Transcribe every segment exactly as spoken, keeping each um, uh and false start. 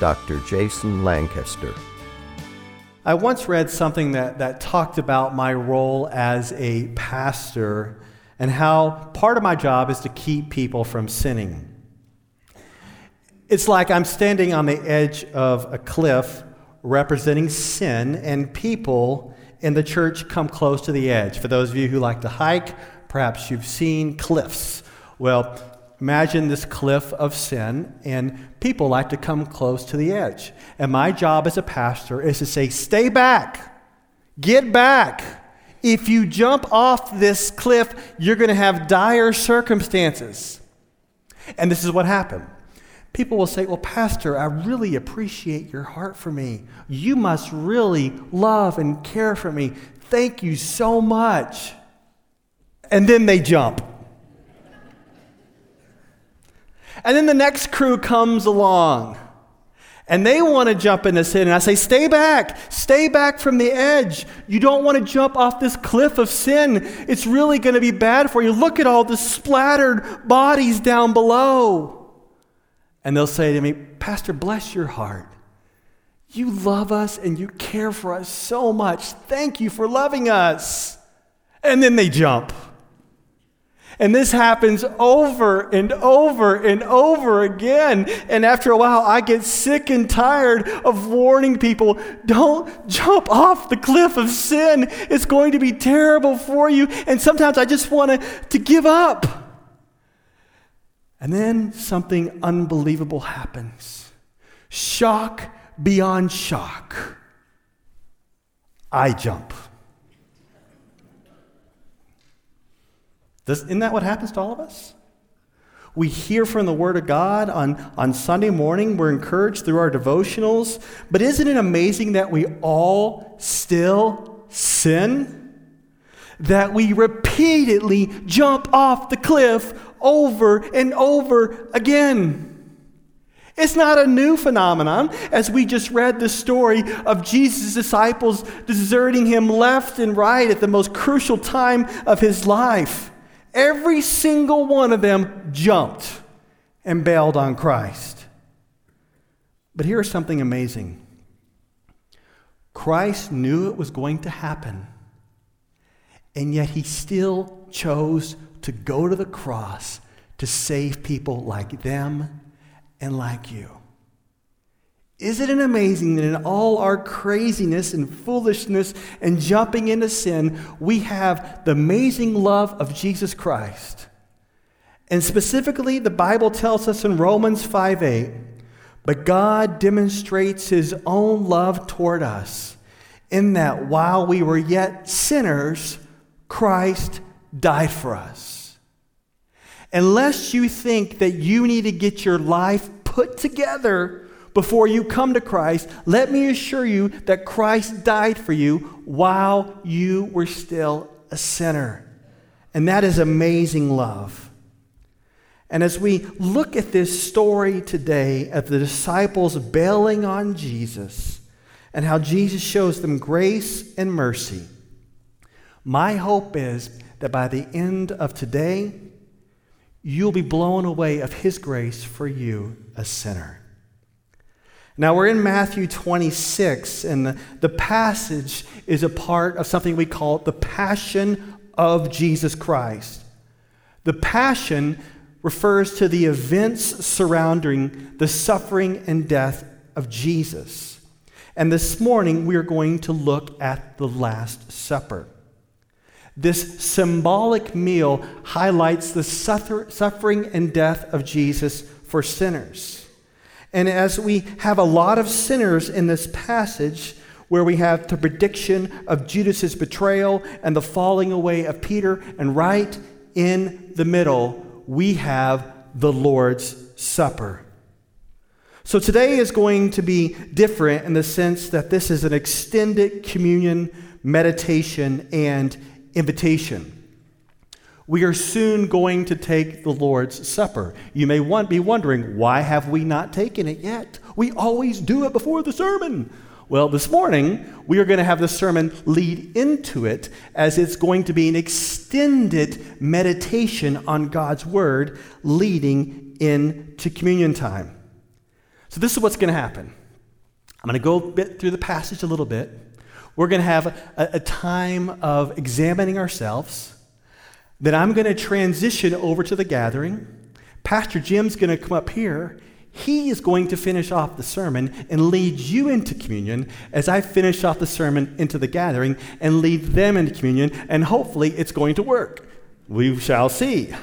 Doctor Jason Lancaster. I once read something that, that talked about my role as a pastor and how part of my job is to keep people from sinning. It's like I'm standing on the edge of a cliff representing sin, and people in the church come close to the edge. For those of you who like to hike, perhaps you've seen cliffs. Well, imagine this cliff of sin, and people like to come close to the edge. And my job as a pastor is to say, stay back, get back. If you jump off this cliff, you're going to have dire circumstances. And this is what happened. People will say, well, Pastor, I really appreciate your heart for me. You must really love and care for me. Thank you so much. And then they jump. And then the next crew comes along, and they want to jump into sin. And I say, stay back. Stay back from the edge. You don't want to jump off this cliff of sin. It's really going to be bad for you. Look at all the splattered bodies down below. And they'll say to me, Pastor, bless your heart. You love us, and you care for us so much. Thank you for loving us. And then they jump. And this happens over and over and over again. And after a while, I get sick and tired of warning people, don't jump off the cliff of sin. It's going to be terrible for you. And sometimes I just want to, to give up. And then something unbelievable happens. Shock beyond shock. I jump. Does, isn't that what happens to all of us? We hear from the Word of God on, on Sunday morning. We're encouraged through our devotionals. But isn't it amazing that we all still sin? That we repeatedly jump off the cliff over and over again. It's not a new phenomenon, as we just read the story of Jesus' disciples deserting him left and right at the most crucial time of his life. Every single one of them jumped and bailed on Christ. But here's something amazing. Christ knew it was going to happen, and yet he still chose to go to the cross to save people like them and like you. Isn't it amazing that in all our craziness and foolishness and jumping into sin, we have the amazing love of Jesus Christ? And specifically, the Bible tells us in Romans five eight, but God demonstrates his own love toward us in that while we were yet sinners, Christ died for us. Unless you think that you need to get your life put together before you come to Christ, let me assure you that Christ died for you while you were still a sinner. And that is amazing love. And as we look at this story today of the disciples bailing on Jesus and how Jesus shows them grace and mercy, my hope is that by the end of today, you'll be blown away of his grace for you, a sinner. Now, we're in Matthew twenty-six, and the, the passage is a part of something we call the Passion of Jesus Christ. The Passion refers to the events surrounding the suffering and death of Jesus. And this morning, we are going to look at the Last Supper. This symbolic meal highlights the suffer, suffering and death of Jesus for sinners. And as we have a lot of sinners in this passage, where we have the prediction of Judas' betrayal and the falling away of Peter, and right in the middle, we have the Lord's Supper. So today is going to be different in the sense that this is an extended communion, meditation, and invitation. We are soon going to take the Lord's Supper. You may want, be wondering, why have we not taken it yet? We always do it before the sermon. Well, this morning, we are going to have the sermon lead into it, as it's going to be an extended meditation on God's Word leading into communion time. So this is what's going to happen. I'm going to go a bit through the passage a little bit. We're going to have a, a time of examining ourselves. Then I'm going to transition over to the gathering. Pastor Jim's going to come up here. He is going to finish off the sermon and lead you into communion as I finish off the sermon into the gathering and lead them into communion, and hopefully it's going to work. We shall see.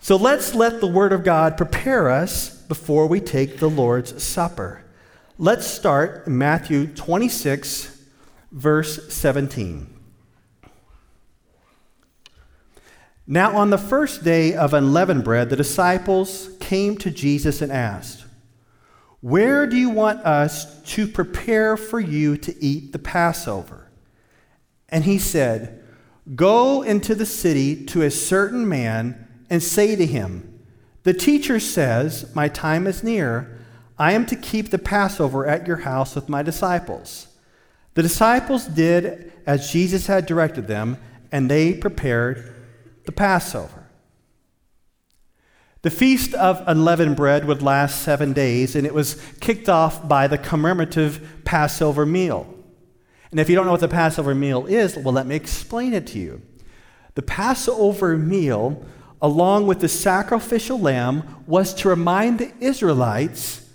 So let's let the Word of God prepare us before we take the Lord's Supper. Let's start in Matthew twenty-six, verse seventeen. Now on the first day of unleavened bread, the disciples came to Jesus and asked, "Where do you want us to prepare for you to eat the Passover?" And he said, "Go into the city to a certain man and say to him, 'The teacher says, my time is near. I am to keep the Passover at your house with my disciples.'" The disciples did as Jesus had directed them, and they prepared the Passover. The Feast of Unleavened Bread would last seven days, and it was kicked off by the commemorative Passover meal. And if you don't know what the Passover meal is, well, let me explain it to you. The Passover meal, along with the sacrificial lamb, was to remind the Israelites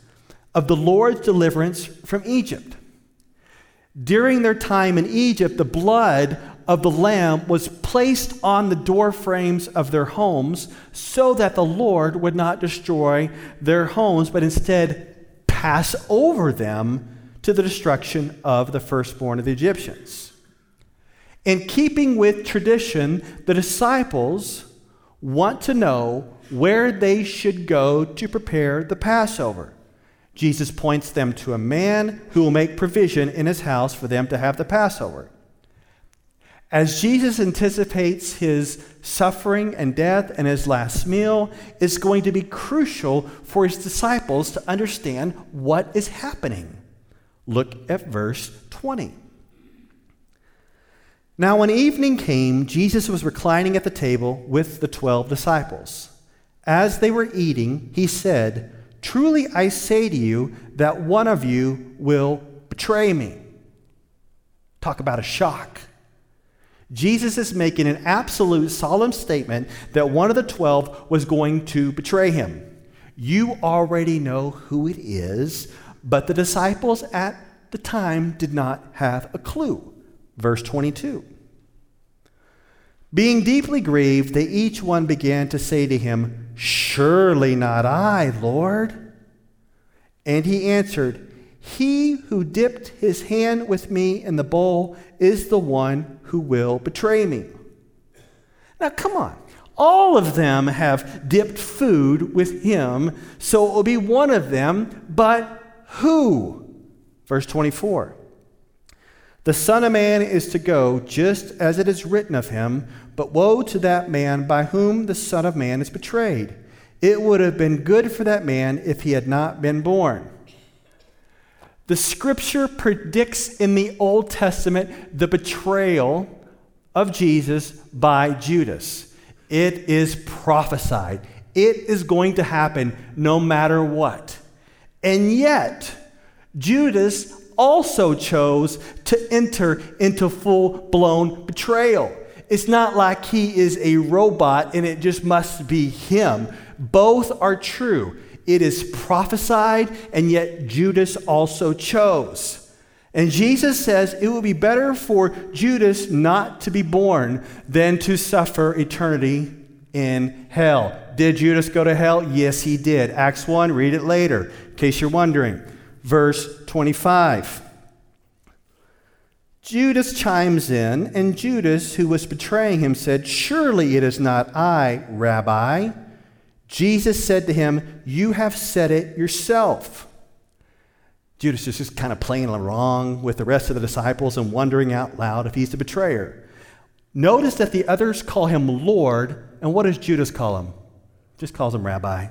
of the Lord's deliverance from Egypt. During their time in Egypt, the blood of the lamb was placed on the door frames of their homes so that the Lord would not destroy their homes, but instead pass over them to the destruction of the firstborn of the Egyptians. In keeping with tradition, the disciples want to know where they should go to prepare the Passover. Jesus points them to a man who will make provision in his house for them to have the Passover. As Jesus anticipates his suffering and death, and his last meal is going to be crucial for his disciples to understand what is happening. Look at verse twenty. Now when evening came, Jesus was reclining at the table with the twelve disciples. As they were eating, he said, "Truly I say to you that one of you will betray me." Talk about a shock. Jesus is making an absolute solemn statement that one of the twelve was going to betray him. You already know who it is, but the disciples at the time did not have a clue. Verse twenty-two. Being deeply grieved, they each one began to say to him, "Surely not I, Lord." And he answered, "He who dipped his hand with me in the bowl is the one who will betray me." Now, come on. All of them have dipped food with him, so it will be one of them, but who? Verse twenty-four. "The Son of Man is to go just as it is written of him, but woe to that man by whom the Son of Man is betrayed. It would have been good for that man if he had not been born." The scripture predicts in the Old Testament the betrayal of Jesus by Judas. It is prophesied. It is going to happen no matter what. And yet, Judas also chose to enter into full-blown betrayal. It's not like he is a robot and it just must be him. Both are true. It is prophesied, and yet Judas also chose. And Jesus says it would be better for Judas not to be born than to suffer eternity in hell. Did Judas go to hell? Yes, he did. Acts one, read it later, in case you're wondering. Verse twenty-five. Judas chimes in, and Judas, who was betraying him, said, "Surely it is not I, Rabbi." Jesus said to him, "You have said it yourself." Judas is just kind of playing along with the rest of the disciples and wondering out loud if he's the betrayer. Notice that the others call him Lord, and what does Judas call him? Just calls him Rabbi.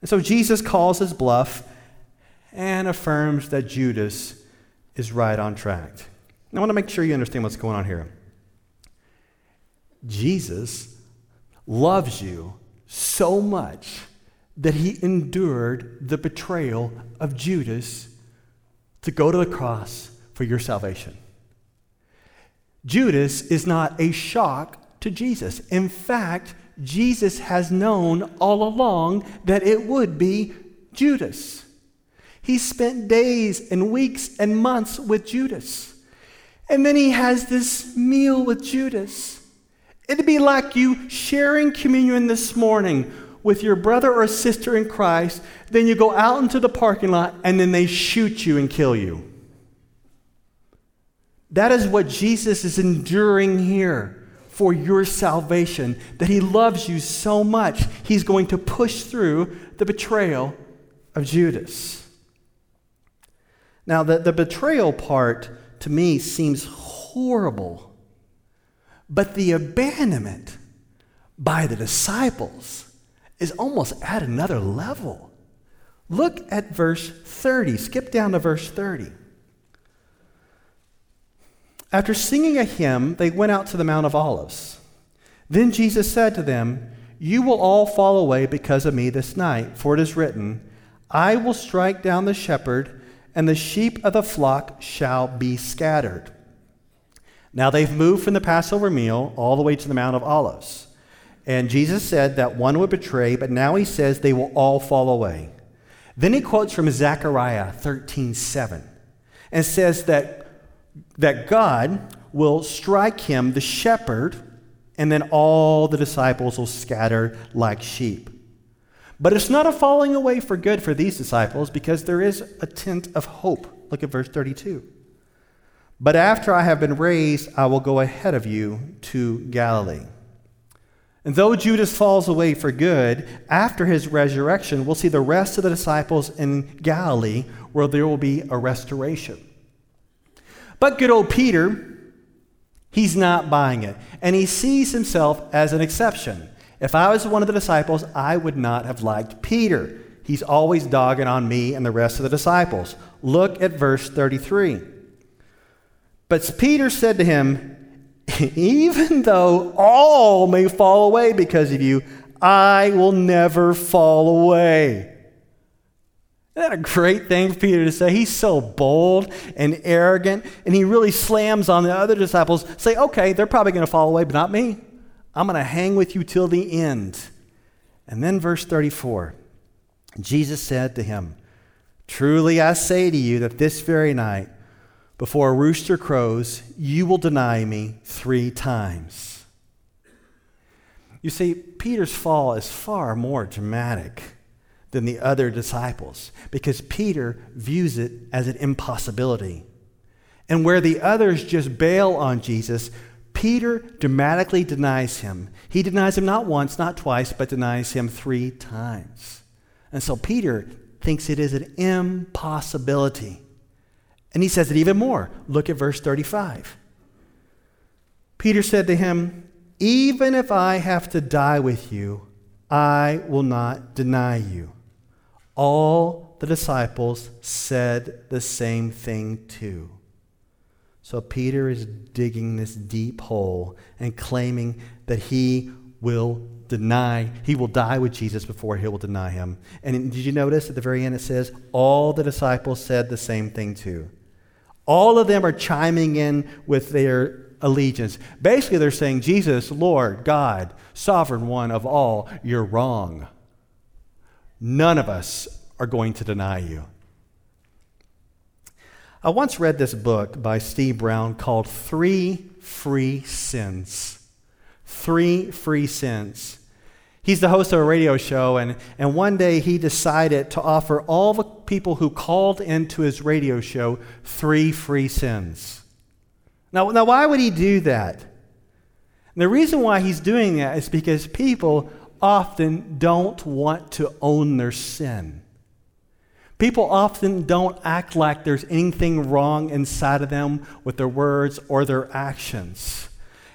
And so Jesus calls his bluff and affirms that Judas is right on track. And I want to make sure you understand what's going on here. Jesus loves you so much that he endured the betrayal of Judas to go to the cross for your salvation. Judas is not a shock to Jesus. In fact, Jesus has known all along that it would be Judas. He spent days and weeks and months with Judas. And then he has this meal with Judas. It'd be like you sharing communion this morning with your brother or sister in Christ, then you go out into the parking lot and then they shoot you and kill you. That is what Jesus is enduring here for your salvation, that he loves you so much, he's going to push through the betrayal of Judas. Now, the, the betrayal part to me seems horrible, but the abandonment by the disciples is almost at another level. Look at verse thirty. Skip down to verse thirty. After singing a hymn, they went out to the Mount of Olives. Then Jesus said to them, "You will all fall away because of me this night, for it is written, 'I will strike down the shepherd, and the sheep of the flock shall be scattered.'" Now they've moved from the Passover meal all the way to the Mount of Olives. And Jesus said that one would betray, but now he says they will all fall away. Then he quotes from Zechariah thirteen seven and says that that God will strike him, the shepherd, and then all the disciples will scatter like sheep. But it's not a falling away for good for these disciples, because there is a tint of hope. Look at verse thirty-two. "But after I have been raised, I will go ahead of you to Galilee." And though Judas falls away for good, after his resurrection, we'll see the rest of the disciples in Galilee, where there will be a restoration. But good old Peter, he's not buying it. And he sees himself as an exception. If I was one of the disciples, I would not have liked Peter. He's always dogging on me and the rest of the disciples. Look at verse thirty-three. "But Peter said to him, 'Even though all may fall away because of you, I will never fall away.'" Isn't that a great thing for Peter to say? He's so bold and arrogant, and he really slams on the other disciples. Say, okay, they're probably going to fall away, but not me. I'm going to hang with you till the end. And then verse thirty-four, Jesus said to him, "Truly I say to you that this very night, before a rooster crows, you will deny me three times." You see, Peter's fall is far more dramatic than the other disciples, because Peter views it as an impossibility. And where the others just bail on Jesus, Peter dramatically denies him. He denies him not once, not twice, but denies him three times. And so Peter thinks it is an impossibility. And he says it even more. Look at verse thirty-five. Peter said to him, "Even if I have to die with you, I will not deny you." All the disciples said the same thing too. So Peter is digging this deep hole and claiming that he will deny, he will die with Jesus before he will deny him. And did you notice at the very end it says, all the disciples said the same thing too. All of them are chiming in with their allegiance. Basically, they're saying, Jesus, Lord, God, sovereign one of all, you're wrong. None of us are going to deny you. I once read this book by Steve Brown called Three Free Sins. Three Free Sins. He's the host of a radio show, and, and one day he decided to offer all the people who called into his radio show three free sins. Now, now, why would he do that? And the reason why he's doing that is because people often don't want to own their sin. People often don't act like there's anything wrong inside of them with their words or their actions.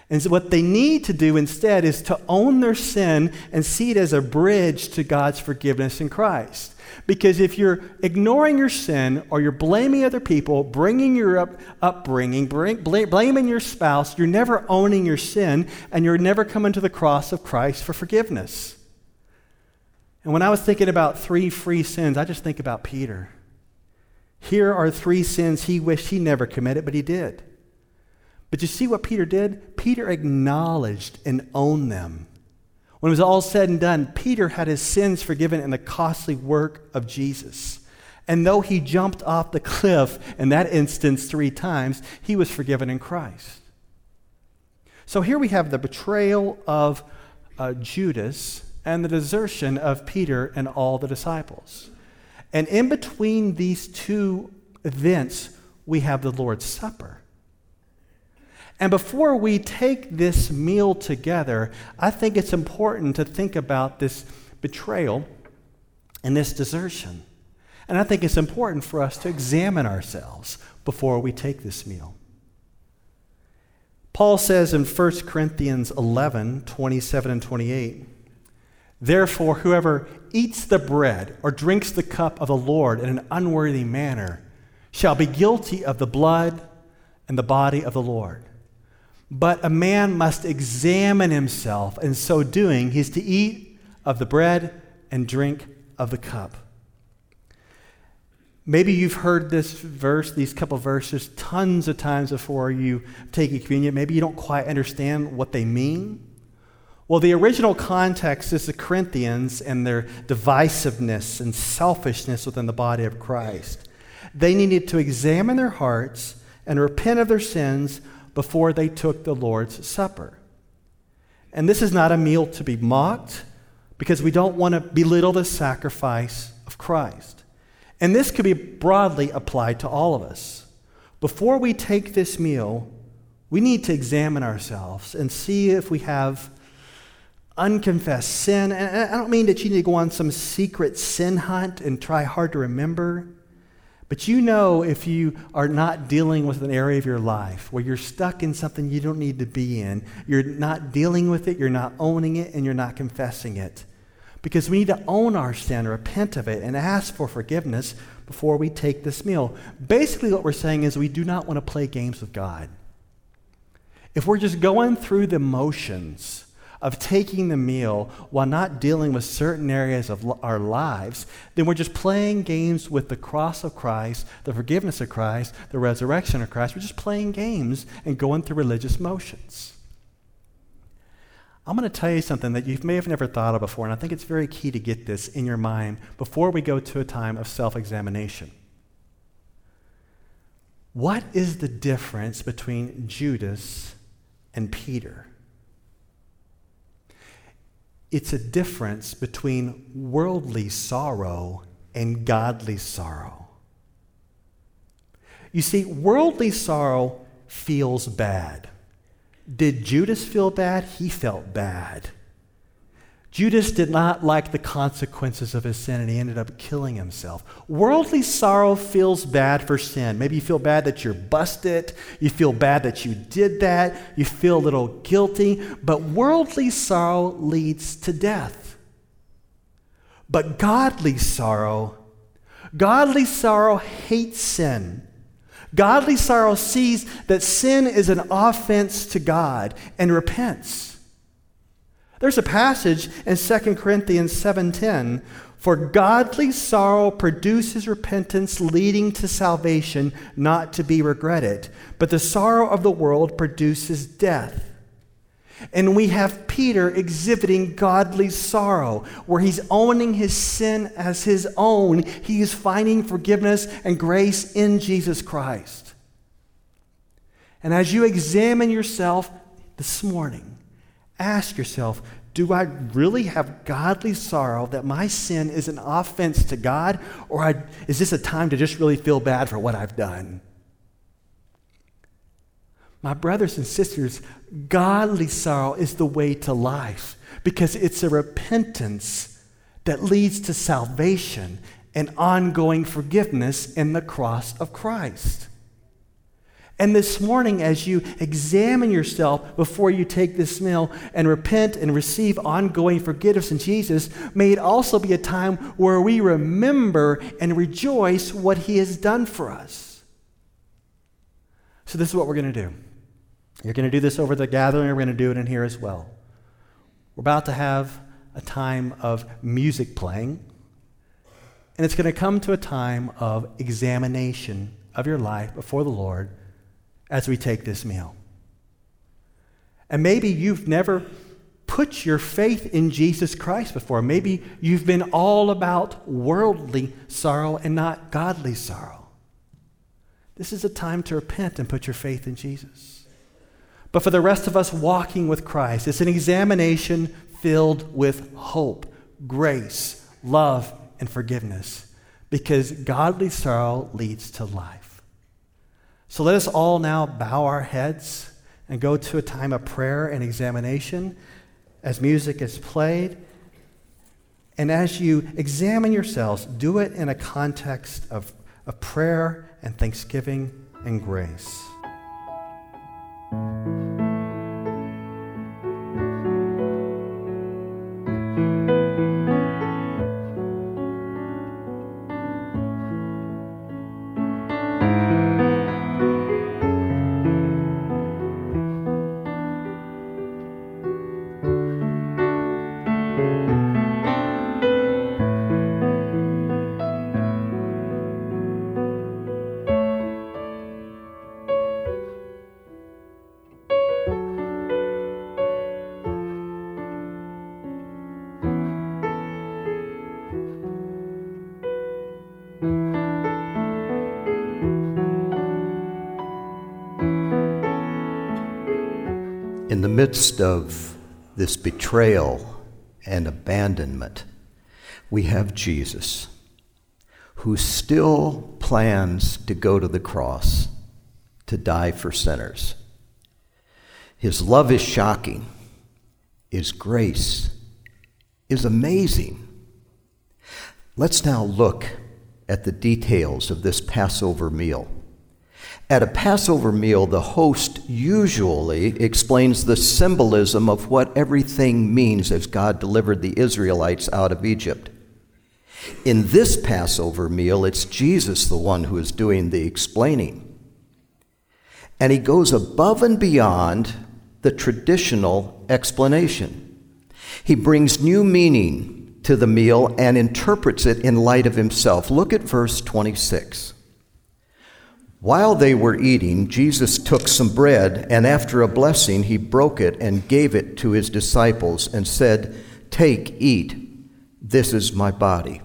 And so what they need to do instead is to own their sin and see it as a bridge to God's forgiveness in Christ. Because if you're ignoring your sin or you're blaming other people, bringing your up, upbringing, bring, bl- blaming your spouse, you're never owning your sin and you're never coming to the cross of Christ for forgiveness. And when I was thinking about three free sins, I just think about Peter. Here are three sins he wished he never committed, but he did. But you see what Peter did? Peter acknowledged and owned them. When it was all said and done, Peter had his sins forgiven in the costly work of Jesus. And though he jumped off the cliff in that instance three times, he was forgiven in Christ. So here we have the betrayal of uh, Judas and the desertion of Peter and all the disciples. And in between these two events, we have the Lord's Supper. And before we take this meal together, I think it's important to think about this betrayal and this desertion. And I think it's important for us to examine ourselves before we take this meal. Paul says in First Corinthians eleven, twenty-seven and twenty-eight, "Therefore, whoever eats the bread or drinks the cup of the Lord in an unworthy manner shall be guilty of the blood and the body of the Lord. But a man must examine himself, and so doing, he's to eat of the bread and drink of the cup." Maybe you've heard this verse, these couple verses, tons of times before you take communion. Maybe you don't quite understand what they mean. Well, the original context is the Corinthians and their divisiveness and selfishness within the body of Christ. They needed to examine their hearts and repent of their sins before they took the Lord's Supper. And this is not a meal to be mocked, because we don't want to belittle the sacrifice of Christ. And this could be broadly applied to all of us. Before we take this meal, we need to examine ourselves and see if we have unconfessed sin. And I don't mean that you need to go on some secret sin hunt and try hard to remember. But you know if you are not dealing with an area of your life where you're stuck in something you don't need to be in, you're not dealing with it, you're not owning it, and you're not confessing it. Because we need to own our sin, repent of it, and ask for forgiveness before we take this meal. Basically what we're saying is we do not want to play games with God. If we're just going through the motions of taking the meal while not dealing with certain areas of l- our lives, then we're just playing games with the cross of Christ, the forgiveness of Christ, the resurrection of Christ. We're just playing games and going through religious motions. I'm going to tell you something that you may have never thought of before, and I think it's very key to get this in your mind before we go to a time of self-examination. What is the difference between Judas and Peter? It's a difference between worldly sorrow and godly sorrow. You see, worldly sorrow feels bad. Did Judas feel bad? He felt bad. Judas did not like the consequences of his sin, and he ended up killing himself. Worldly sorrow feels bad for sin. Maybe you feel bad that you're busted. You feel bad that you did that. You feel a little guilty. But worldly sorrow leads to death. But godly sorrow, godly sorrow hates sin. Godly sorrow sees that sin is an offense to God and repents. There's a passage in Second Corinthians seven ten, "For godly sorrow produces repentance leading to salvation, not to be regretted. But the sorrow of the world produces death." And we have Peter exhibiting godly sorrow, where he's owning his sin as his own. He is finding forgiveness and grace in Jesus Christ. And as you examine yourself this morning, ask yourself, do I really have godly sorrow that my sin is an offense to God, or I, is this a time to just really feel bad for what I've done? My brothers and sisters, godly sorrow is the way to life, because it's a repentance that leads to salvation and ongoing forgiveness in the cross of Christ. And this morning, as you examine yourself before you take this meal and repent and receive ongoing forgiveness in Jesus, may it also be a time where we remember and rejoice what he has done for us. So this is what we're going to do. You're going to do this over the gathering. We're going to do it in here as well. We're about to have a time of music playing, and it's going to come to a time of examination of your life before the Lord as we take this meal. And maybe you've never put your faith in Jesus Christ before. Maybe you've been all about worldly sorrow and not godly sorrow. This is a time to repent and put your faith in Jesus. But for the rest of us walking with Christ, it's an examination filled with hope, grace, love, and forgiveness, because godly sorrow leads to life. So let us all now bow our heads and go to a time of prayer and examination as music is played. And as you examine yourselves, do it in a context of, of prayer and thanksgiving and grace. In the midst of this betrayal and abandonment, we have Jesus, who still plans to go to the cross to die for sinners. His love is shocking. His grace is amazing. Let's now look at the details of this Passover meal. At a Passover meal, the host usually explains the symbolism of what everything means as God delivered the Israelites out of Egypt. In this Passover meal, it's Jesus the one who is doing the explaining. And he goes above and beyond the traditional explanation. He brings new meaning to the meal and interprets it in light of himself. Look at verse twenty-six. While they were eating, Jesus took some bread, and after a blessing, he broke it and gave it to his disciples and said, "Take, eat. This is my body."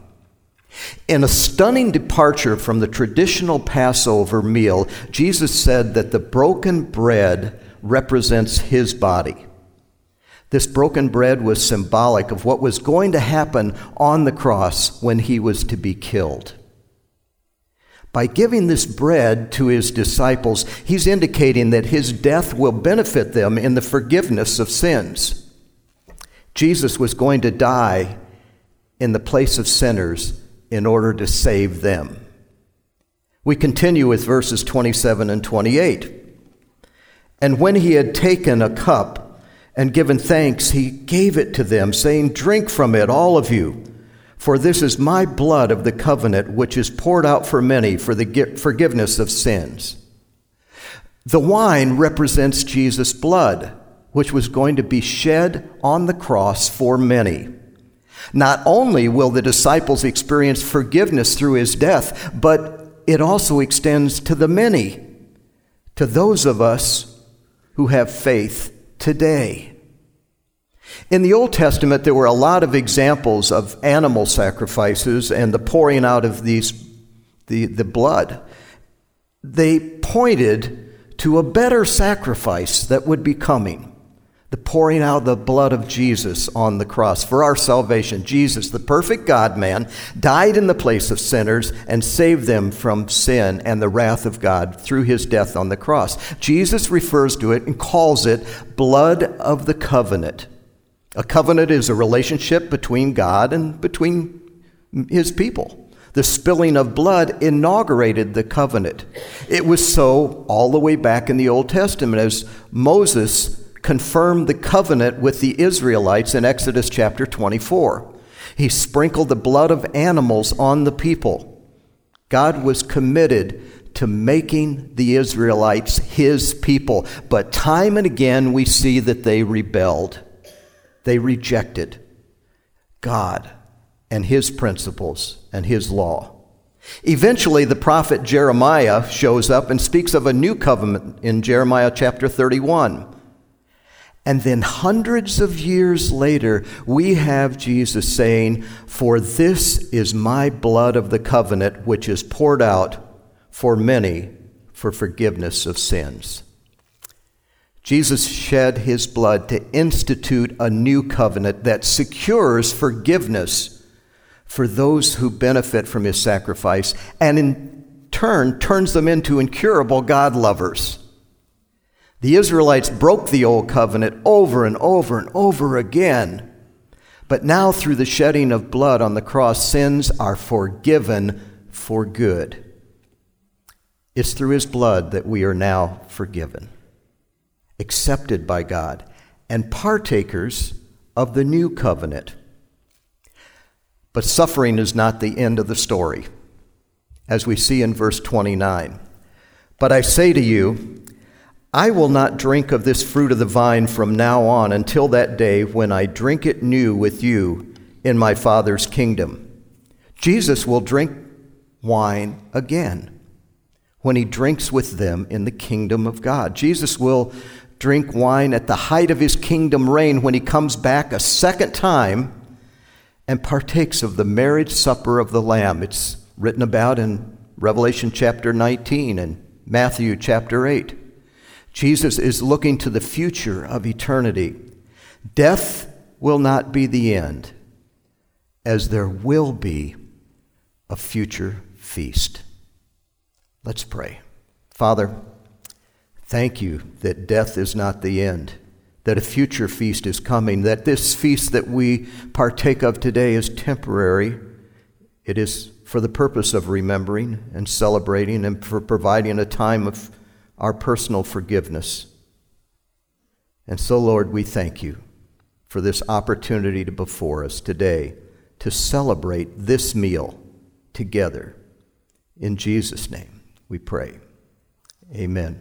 In a stunning departure from the traditional Passover meal, Jesus said that the broken bread represents his body. This broken bread was symbolic of what was going to happen on the cross when he was to be killed. By giving this bread to his disciples, he's indicating that his death will benefit them in the forgiveness of sins. Jesus was going to die in the place of sinners in order to save them. We continue with verses twenty-seven and twenty-eight. And when he had taken a cup and given thanks, he gave it to them, saying, "Drink from it, all of you. For this is my blood of the covenant, which is poured out for many for the forgiveness of sins." The wine represents Jesus' blood, which was going to be shed on the cross for many. Not only will the disciples experience forgiveness through his death, but it also extends to the many, to those of us who have faith today. In the Old Testament, there were a lot of examples of animal sacrifices and the pouring out of these, the, the blood. They pointed to a better sacrifice that would be coming, the pouring out of the blood of Jesus on the cross for our salvation. Jesus, the perfect God-man, died in the place of sinners and saved them from sin and the wrath of God through his death on the cross. Jesus refers to it and calls it blood of the covenant, A covenant is a relationship between God and between his people. The spilling of blood inaugurated the covenant. It was so all the way back in the Old Testament as Moses confirmed the covenant with the Israelites in Exodus chapter twenty-four. He sprinkled the blood of animals on the people. God was committed to making the Israelites his people, but time and again we see that they rebelled. They rejected God and his principles and his law. Eventually, the prophet Jeremiah shows up and speaks of a new covenant in Jeremiah chapter thirty-one. And then hundreds of years later, we have Jesus saying, "For this is my blood of the covenant, which is poured out for many for forgiveness of sins." Jesus shed his blood to institute a new covenant that secures forgiveness for those who benefit from his sacrifice and in turn turns them into incurable God lovers. The Israelites broke the old covenant over and over and over again. But now through the shedding of blood on the cross, sins are forgiven for good. It's through his blood that we are now forgiven, accepted by God, and partakers of the new covenant. But suffering is not the end of the story, as we see in verse twenty-nine. "But I say to you, I will not drink of this fruit of the vine from now on until that day when I drink it new with you in my Father's kingdom." Jesus will drink wine again when he drinks with them in the kingdom of God. Jesus will drink wine at the height of his kingdom reign when he comes back a second time and partakes of the marriage supper of the Lamb. It's written about in Revelation chapter nineteen and Matthew chapter eight. Jesus is looking to the future of eternity. Death will not be the end, as there will be a future feast. Let's pray. Father, thank you that death is not the end, that a future feast is coming, that this feast that we partake of today is temporary. It is for the purpose of remembering and celebrating and for providing a time of our personal forgiveness. And so, Lord, we thank you for this opportunity before us today to celebrate this meal together. In Jesus' name we pray. Amen.